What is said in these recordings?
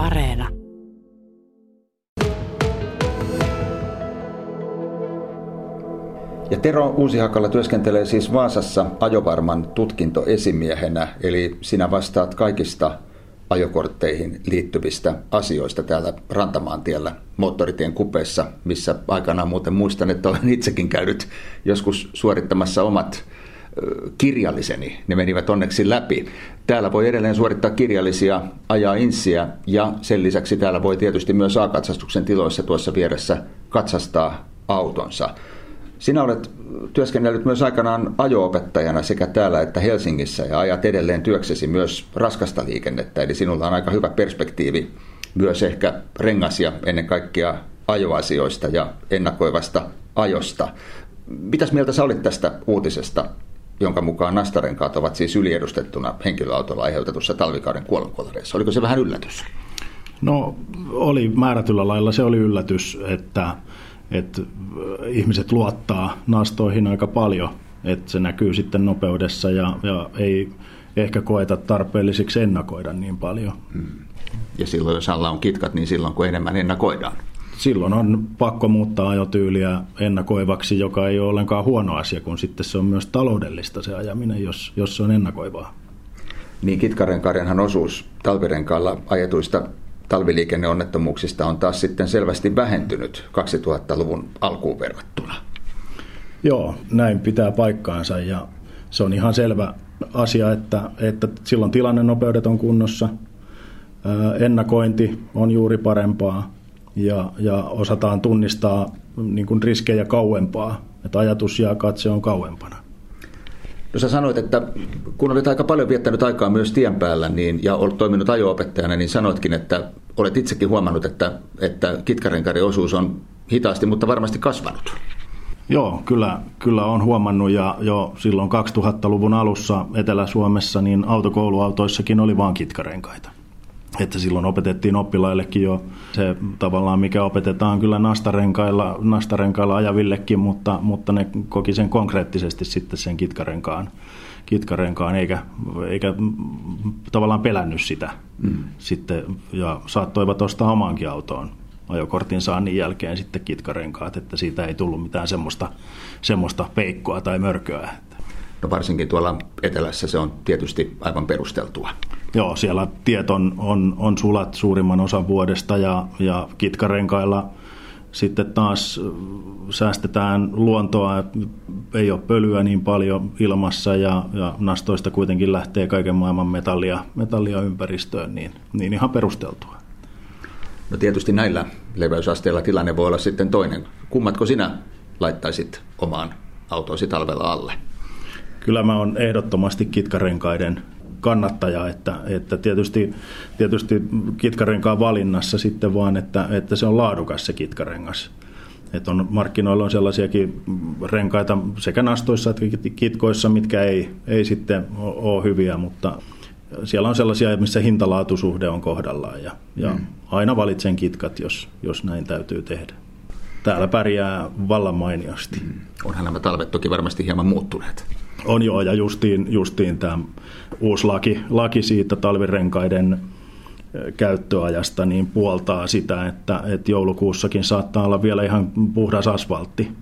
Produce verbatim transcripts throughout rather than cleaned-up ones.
Areena. Ja Tero Uusihakala työskentelee siis Vaasassa Ajovarman tutkintoesimiehenä, eli sinä vastaat kaikista ajokortteihin liittyvistä asioista täällä Rantamaantiellä moottoritien kupeessa, missä aikanaan muuten muistan, että olen itsekin käynyt joskus suorittamassa omat kirjalliseni. Ne menivät onneksi läpi. Täällä voi edelleen suorittaa kirjallisia, ajaa inssiä ja sen lisäksi täällä voi tietysti myös A-katsastuksen tiloissa tuossa vieressä katsastaa autonsa. Sinä olet työskennellyt myös aikanaan ajo-opettajana sekä täällä että Helsingissä ja ajat edelleen työksesi myös raskasta liikennettä, eli sinulla on aika hyvä perspektiivi myös ehkä rengas- ja ennen kaikkea ajoasioista ja ennakoivasta ajosta. Mitäs mieltä sä olit tästä uutisesta, jonka mukaan nastarenkaat ovat siis yliedustettuna henkilöautolla aiheutetussa talvikauden kuolonkolareissa? Oliko se vähän yllätys? No oli määrätyllä lailla. Se oli yllätys, että, että ihmiset luottaa nastoihin aika paljon, että se näkyy sitten nopeudessa ja, ja ei ehkä koeta tarpeellisiksi ennakoida niin paljon. Ja silloin jos alla on kitkat, niin silloin kun enemmän ennakoidaan. Silloin on pakko muuttaa ajotyyliä ennakoivaksi, joka ei ole ollenkaan huono asia, kun sitten se on myös taloudellista se ajaminen, jos, jos se on ennakoivaa. Niin kitkarenkaanhan osuus talvirenkaalla ajetuista talviliikenneonnettomuuksista on taas sitten selvästi vähentynyt kaksituhattaluvun alkuun verrattuna. Joo, näin pitää paikkaansa ja se on ihan selvä asia, että, että silloin tilannenopeudet on kunnossa, ennakointi on juuri parempaa. Ja, ja osataan tunnistaa niin kuin riskejä kauempaa, että ajatus ja katse on kauempana. No sä sanoit, että kun olet aika paljon viettänyt aikaa myös tien päällä niin, ja olet toiminut ajo-opettajana, niin sanoitkin, että olet itsekin huomannut, että, että kitkarenkaiden osuus on hitaasti, mutta varmasti kasvanut. Joo, kyllä, kyllä olen huomannut ja jo silloin kaksituhattaluvun alussa Etelä-Suomessa niin autokouluautoissakin oli vain kitkarenkaita. Että silloin opetettiin oppilaillekin jo se tavallaan, mikä opetetaan kyllä nastarenkailla, nastarenkailla ajavillekin, mutta, mutta ne koki sen konkreettisesti sitten sen kitkarenkaan, kitkarenkaan eikä, eikä tavallaan pelännyt sitä mm. sitten ja saattoivat ostaa omaankin autoon ajokortin saannin jälkeen sitten kitkarenkaat, että siitä ei tullut mitään semmoista, semmoista peikkoa tai mörköä. No varsinkin tuolla etelässä se on tietysti aivan perusteltua. Joo, siellä tiet on, on, on sulat suurimman osan vuodesta ja, ja kitkarenkailla sitten taas säästetään luontoa, ei ole pölyä niin paljon ilmassa ja, ja nastoista kuitenkin lähtee kaiken maailman metallia, metallia ympäristöön, niin, niin ihan perusteltua. No tietysti näillä leveysasteilla tilanne voi olla sitten toinen. Kummatko sinä laittaisit omaan autosi talvella alle? Kyllä mä oon ehdottomasti kitkarenkaiden kannattaja, että, että tietysti, tietysti kitkarenkaan valinnassa sitten vaan, että, että se on laadukas se kitkarengas. Että on, markkinoilla on sellaisiakin renkaita sekä nastoissa että kitkoissa, mitkä ei, ei sitten ole hyviä, mutta siellä on sellaisia, missä hintalaatusuhde on kohdallaan ja, ja mm. aina valitsen kitkat, jos, jos näin täytyy tehdä. Täällä pärjää vallan mainiosti. Mm. Onhan nämä talvet toki varmasti hieman muuttuneet. On joo, ja justiin, justiin tämä uusi laki, laki siitä talvirenkaiden käyttöajasta niin puoltaa sitä, että, että joulukuussakin saattaa olla vielä ihan puhdas asfaltti,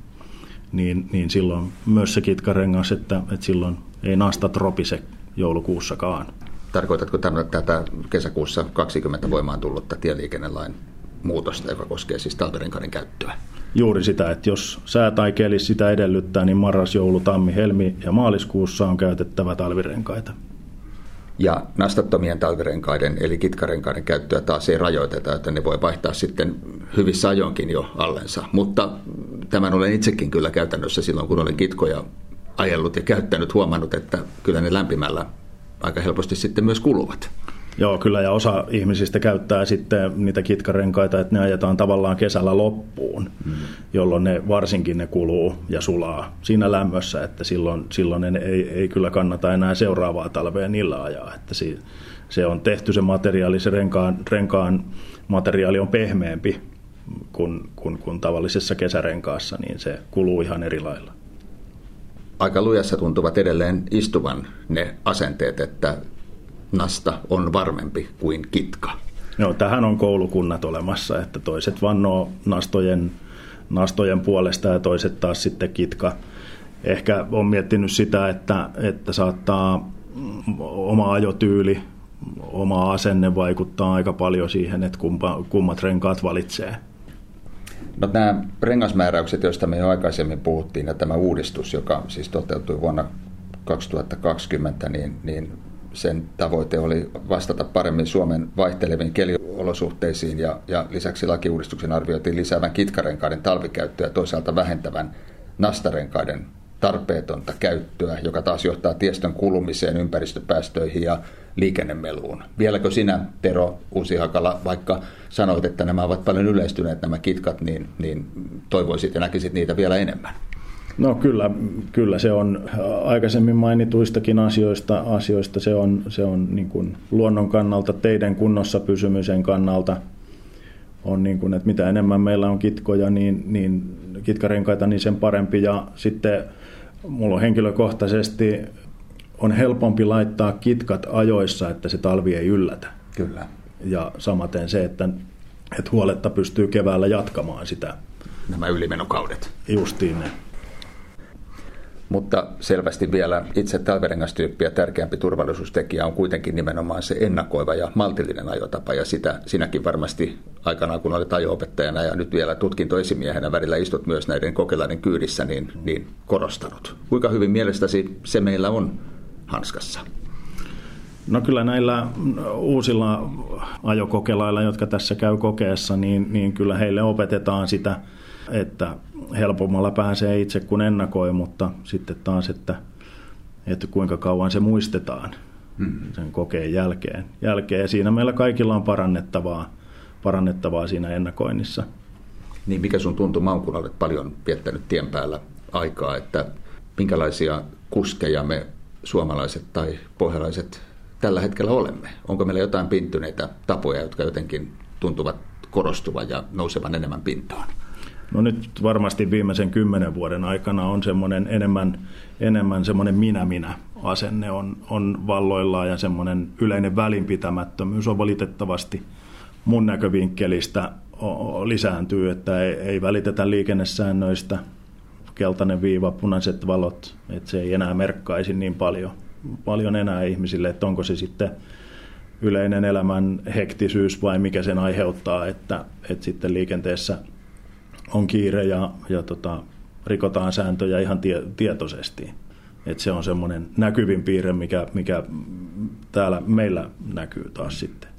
niin, niin silloin myös se kitkarengas, että, että silloin ei nasta tropise joulukuussakaan. Tarkoitatko tätä kesäkuussa kaksikymmentä voimaan tullutta tieliikennelain muutosta, joka koskee siis talvirenkaiden käyttöä? Juuri sitä, että jos sää tai keli sitä edellyttää, niin marras, joulu, tammi, helmi ja maaliskuussa on käytettävä talvirenkaita. Ja nastattomien talvirenkaiden eli kitkarenkaiden käyttöä taas ei rajoiteta, että ne voi vaihtaa sitten hyvissä ajoinkin jo allensa. Mutta tämän olen itsekin kyllä käytännössä silloin, kun olen kitkoja ajellut ja käyttänyt, huomannut, että kyllä ne lämpimällä aika helposti sitten myös kuluvat. Joo, kyllä, ja osa ihmisistä käyttää sitten niitä kitkarenkaita, että ne ajetaan tavallaan kesällä loppuun, mm. jolloin ne varsinkin ne kuluu ja sulaa siinä lämmössä, että silloin, silloin ne ei, ei kyllä kannata enää seuraavaa talvea niillä ajaa. Että se, se on tehty se materiaali, se renkaan, renkaan materiaali on pehmeämpi kuin, kuin, kuin tavallisessa kesärenkaassa, niin se kuluu ihan eri lailla. Aika lujassa tuntuvat edelleen istuvan ne asenteet, että nasta on varmempi kuin kitka. Joo, tähän on koulukunnat olemassa, että toiset vannoo nastojen, nastojen puolesta ja toiset taas sitten kitka. Ehkä on miettinyt sitä, että, että saattaa oma ajotyyli, oma asenne vaikuttaa aika paljon siihen, että kumpa, kummat renkaat valitsee. No, nämä rengasmääräykset, joista me jo aikaisemmin puhuttiin, ja tämä uudistus, joka siis toteutui vuonna kaksituhattakaksikymmentä, niin, niin sen tavoite oli vastata paremmin Suomen vaihteleviin keliolosuhteisiin, ja, ja lisäksi lakiuudistuksen arvioitiin lisäävän kitkarenkaiden talvikäyttöä ja toisaalta vähentävän nastarenkaiden tarpeetonta käyttöä, joka taas johtaa tiestön kulumiseen, ympäristöpäästöihin ja liikennemeluun. Vieläkö sinä, Tero Uusihakala, vaikka sanoit, että nämä ovat paljon yleistyneet nämä kitkat, niin, niin toivoisit ja näkisit niitä vielä enemmän? No kyllä, kyllä se on aikaisemmin mainituistakin asioista. asioista se on, se on niin kuin luonnon kannalta, teiden kunnossa pysymisen kannalta. On niin kuin, että mitä enemmän meillä on kitkoja, niin, niin kitkarenkaita, niin sen parempi. Ja sitten mulla on henkilökohtaisesti on helpompi laittaa kitkat ajoissa, että se talvi ei yllätä. Kyllä. Ja samaten se, että, että huoletta pystyy keväällä jatkamaan sitä. Nämä ylimenokaudet. Justiin ne. Mutta selvästi vielä itse talverengastyyppiä tärkeämpi turvallisuustekijä on kuitenkin nimenomaan se ennakoiva ja maltillinen ajotapa, ja sitä sinäkin varmasti aikanaan, kun olet ajo-opettajana ja nyt vielä tutkintoesimiehenä välillä istut myös näiden kokelaiden kyydissä, niin, niin korostanut. Kuinka hyvin mielestäsi se meillä on hanskassa? No kyllä näillä uusilla ajokokelailla, jotka tässä käy kokeessa, niin, niin kyllä heille opetetaan sitä, että helpommalla pääsee itse kun ennakoi, mutta sitten taas, että, että kuinka kauan se muistetaan sen kokeen jälkeen. jälkeen. Siinä meillä kaikilla on parannettavaa, parannettavaa siinä ennakoinnissa. Niin mikä sun tuntuma on, kun olet paljon viettänyt tien päällä aikaa, että minkälaisia kuskeja me suomalaiset tai pohjalaiset tällä hetkellä olemme? Onko meillä jotain pinttyneitä tapoja, jotka jotenkin tuntuvat korostuvan ja nousevan enemmän pintaan? No nyt varmasti viimeisen kymmenen vuoden aikana on semmoinen enemmän, enemmän semmoinen minä-minä-asenne on, on valloillaan, ja semmoinen yleinen välinpitämättömyys on valitettavasti mun näkövinkkelistä lisääntyy, että ei, ei välitetä liikennesäännöistä, keltainen viiva, punaiset valot, että se ei enää merkkaisi niin paljon, paljon enää ihmisille, että onko se sitten yleinen elämän hektisyys vai mikä sen aiheuttaa, että, että sitten liikenteessä on kiire ja, ja tota, rikotaan sääntöjä ihan tie, tietoisesti. Et se on semmoinen näkyvin piirre, mikä, mikä täällä meillä näkyy taas sitten.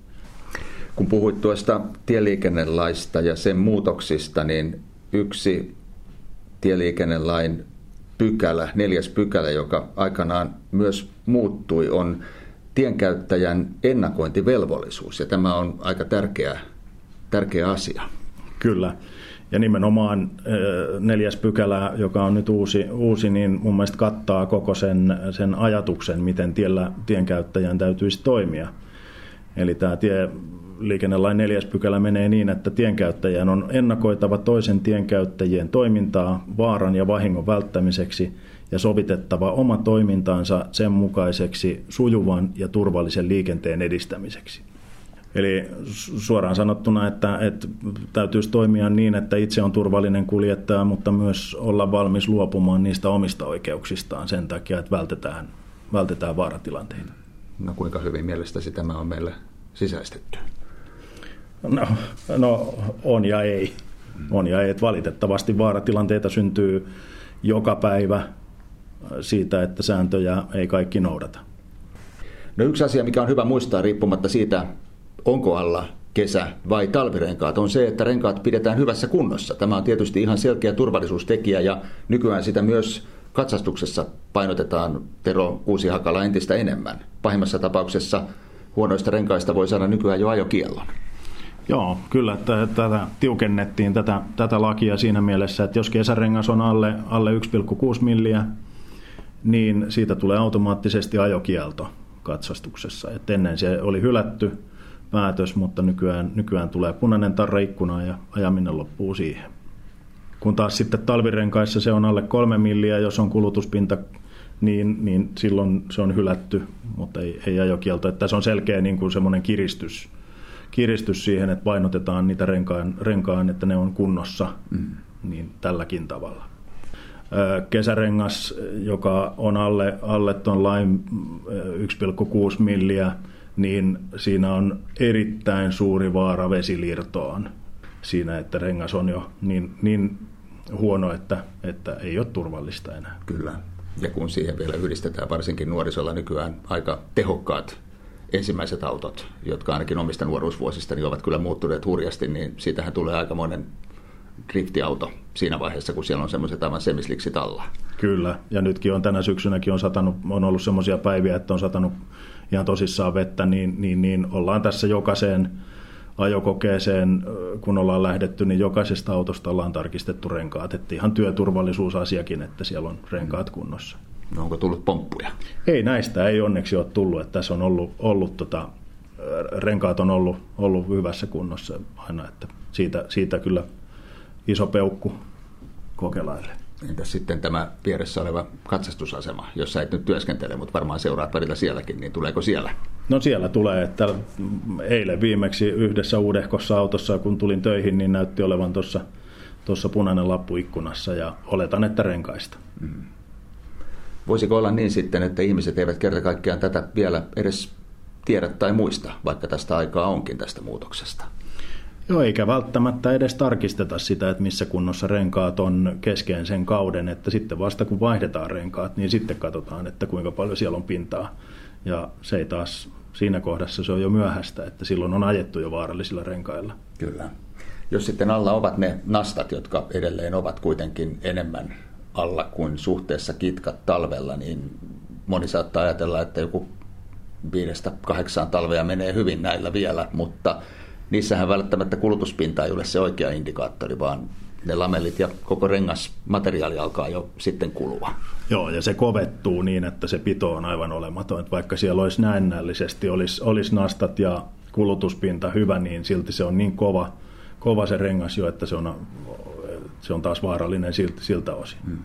Kun puhuit tuosta tieliikennelaista ja sen muutoksista, niin yksi tieliikennelain pykälä, neljäs pykälä, joka aikanaan myös muuttui, on tienkäyttäjän ennakointivelvollisuus. Ja tämä on aika tärkeä, tärkeä asia. Kyllä. Ja nimenomaan neljäs pykälä, joka on nyt uusi, uusi niin mun mielestä kattaa koko sen, sen ajatuksen, miten tiellä, tienkäyttäjän täytyisi toimia. Eli tämä tieliikennelain neljäs pykälä menee niin, että tienkäyttäjän on ennakoitava toisen tienkäyttäjien toimintaa vaaran ja vahingon välttämiseksi ja sovitettava oma toimintaansa sen mukaiseksi sujuvan ja turvallisen liikenteen edistämiseksi. Eli suoraan sanottuna, että, että täytyisi toimia niin, että itse on turvallinen kuljettaja, mutta myös olla valmis luopumaan niistä omista oikeuksistaan sen takia, että vältetään, vältetään vaaratilanteita. No kuinka hyvin mielestäsi tämä on meillä sisäistetty? No, no on ja ei. On ja ei. Että valitettavasti vaaratilanteita syntyy joka päivä siitä, että sääntöjä ei kaikki noudata. No yksi asia, mikä on hyvä muistaa riippumatta siitä, onko alla kesä- vai talvirenkaat, on se, että renkaat pidetään hyvässä kunnossa. Tämä on tietysti ihan selkeä turvallisuustekijä, ja nykyään sitä myös katsastuksessa painotetaan, Tero Uusihakala, entistä enemmän. Pahimmassa tapauksessa huonoista renkaista voi saada nykyään jo ajokiellon. Joo, kyllä t- tätä tiukennettiin tätä, tätä lakia siinä mielessä, että jos kesärengas on alle, alle yksi pilkku kuusi milliä, niin siitä tulee automaattisesti ajokielto katsastuksessa. Et ennen se oli hylätty päätös, mutta nykyään, nykyään tulee punainen tarra ikkunaan ja ajaminen loppuu siihen. Kun taas sitten talvirenkaissa se on alle kolme milliä, jos on kulutuspinta, niin, niin silloin se on hylätty, mutta ei, ei ajokielto. Että tässä on selkeä niin kuin semmoinen kiristys, kiristys siihen, että painotetaan niitä renkaan, renkaan että ne on kunnossa, mm. niin tälläkin tavalla. Kesärengas, joka on alle, alle tuon lain yksi pilkku kuusi milliä, niin siinä on erittäin suuri vaara vesiliirtoon siinä, että rengas on jo niin, niin huono, että, että ei ole turvallista enää. Kyllä, ja kun siihen vielä yhdistetään varsinkin nuorisolla nykyään aika tehokkaat ensimmäiset autot, jotka ainakin omista nuoruusvuosista niin ovat kyllä muuttuneet hurjasti, niin siitähän tulee aikamoinen driftiauto siinä vaiheessa, kun siellä on semmoiset aivan semisliksit alla. Kyllä, ja nytkin on tänä syksynäkin on, satanut, on ollut semmoisia päiviä, että on satanut ihan tosissaan vettä, niin, niin, niin ollaan tässä jokaiseen ajokokeeseen, kun ollaan lähdetty, niin jokaisesta autosta ollaan tarkistettu renkaat. Että ihan työturvallisuusasiakin, että siellä on renkaat kunnossa. No onko tullut pomppuja? Ei näistä, ei onneksi ole tullut. Että tässä on ollut, ollut tota, renkaat on ollut, ollut hyvässä kunnossa aina, että siitä, siitä kyllä iso peukku kokelaille. Entäs sitten tämä vieressä oleva katsastusasema, jossa et nyt työskentele, mutta varmaan seuraat välillä sielläkin, niin tuleeko siellä? No siellä tulee, että eilen viimeksi yhdessä uudehkossa autossa, kun tulin töihin, niin näytti olevan tuossa, tuossa punainen lappu ikkunassa ja oletan, että renkaista. Mm. Voisiko olla niin sitten, että ihmiset eivät kerta kaikkiaan tätä vielä edes tiedä tai muista, vaikka tästä aikaa onkin tästä muutoksesta? Joo, eikä välttämättä edes tarkisteta sitä, että missä kunnossa renkaat on kesken sen kauden, että sitten vasta kun vaihdetaan renkaat, niin sitten katsotaan, että kuinka paljon siellä on pintaa. Ja se ei taas siinä kohdassa se on jo myöhäistä, että silloin on ajettu jo vaarallisilla renkailla. Kyllä. Jos sitten alla ovat ne nastat, jotka edelleen ovat kuitenkin enemmän alla kuin suhteessa kitkat talvella, niin moni saattaa ajatella, että joku viidestä kahdeksaan talvea menee hyvin näillä vielä, mutta niissähän välttämättä kulutuspinta ei ole se oikea indikaattori, vaan ne lamellit ja koko rengasmateriaali alkaa jo sitten kulua. Joo, ja se kovettuu niin, että se pito on aivan olematon. Että vaikka siellä olisi näennällisesti, olisi, olisi nastat ja kulutuspinta hyvä, niin silti se on niin kova, kova se rengas jo, että se on, se on taas vaarallinen siltä, siltä osin. Hmm.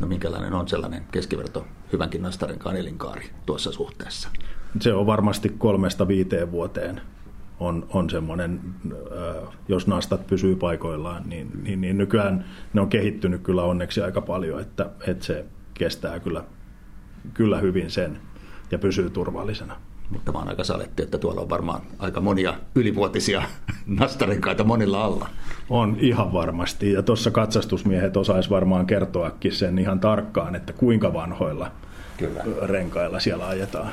No minkälainen on sellainen keskiverto hyvänkin nastarenkaan elinkaari tuossa suhteessa? Se on varmasti kolmesta viiteen vuoteen. On, on semmoinen, jos nastat pysyy paikoillaan, niin, niin, niin nykyään ne on kehittynyt kyllä onneksi aika paljon, että, että se kestää kyllä, kyllä hyvin sen ja pysyy turvallisena. Mutta mä oon aika saletti, että tuolla on varmaan aika monia ylivuotisia nastarenkaita monilla alla. On ihan varmasti, ja tuossa katsastusmiehet osais varmaan kertoakin sen ihan tarkkaan, että kuinka vanhoilla kyllä renkailla siellä ajetaan.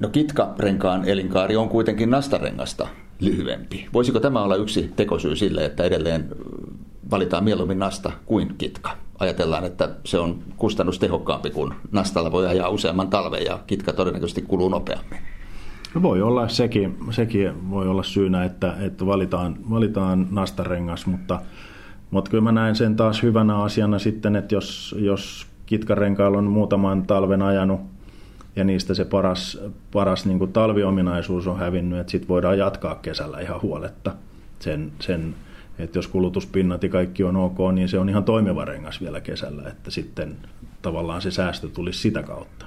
No kitkarenkaan elinkaari on kuitenkin nastarengasta lyhyempi. Voisiko tämä olla yksi tekosyy sille, että edelleen valitaan mieluummin nasta kuin kitka? Ajatellaan, että se on kustannustehokkaampi, kun nastalla voi ajaa useamman talven ja kitka todennäköisesti kuluu nopeammin. No voi olla sekin, sekin voi olla syynä, että, että valitaan, valitaan nastarengas, mutta, mutta kyllä mä näen sen taas hyvänä asiana sitten, että jos, jos kitkarenkailla on muutaman talven ajanut, ja niistä se paras, paras niin kuin talviominaisuus on hävinnyt, että sitten voidaan jatkaa kesällä ihan huoletta. Sen, sen, että jos kulutuspinnat ja kaikki on ok, niin se on ihan toimiva rengas vielä kesällä, että sitten tavallaan se säästö tulisi sitä kautta.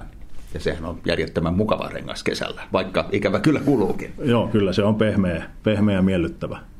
Ja sehän on järjettömän mukava rengas kesällä, vaikka ikävä kyllä kuluukin. Joo, kyllä se on pehmeä, pehmeä ja miellyttävä.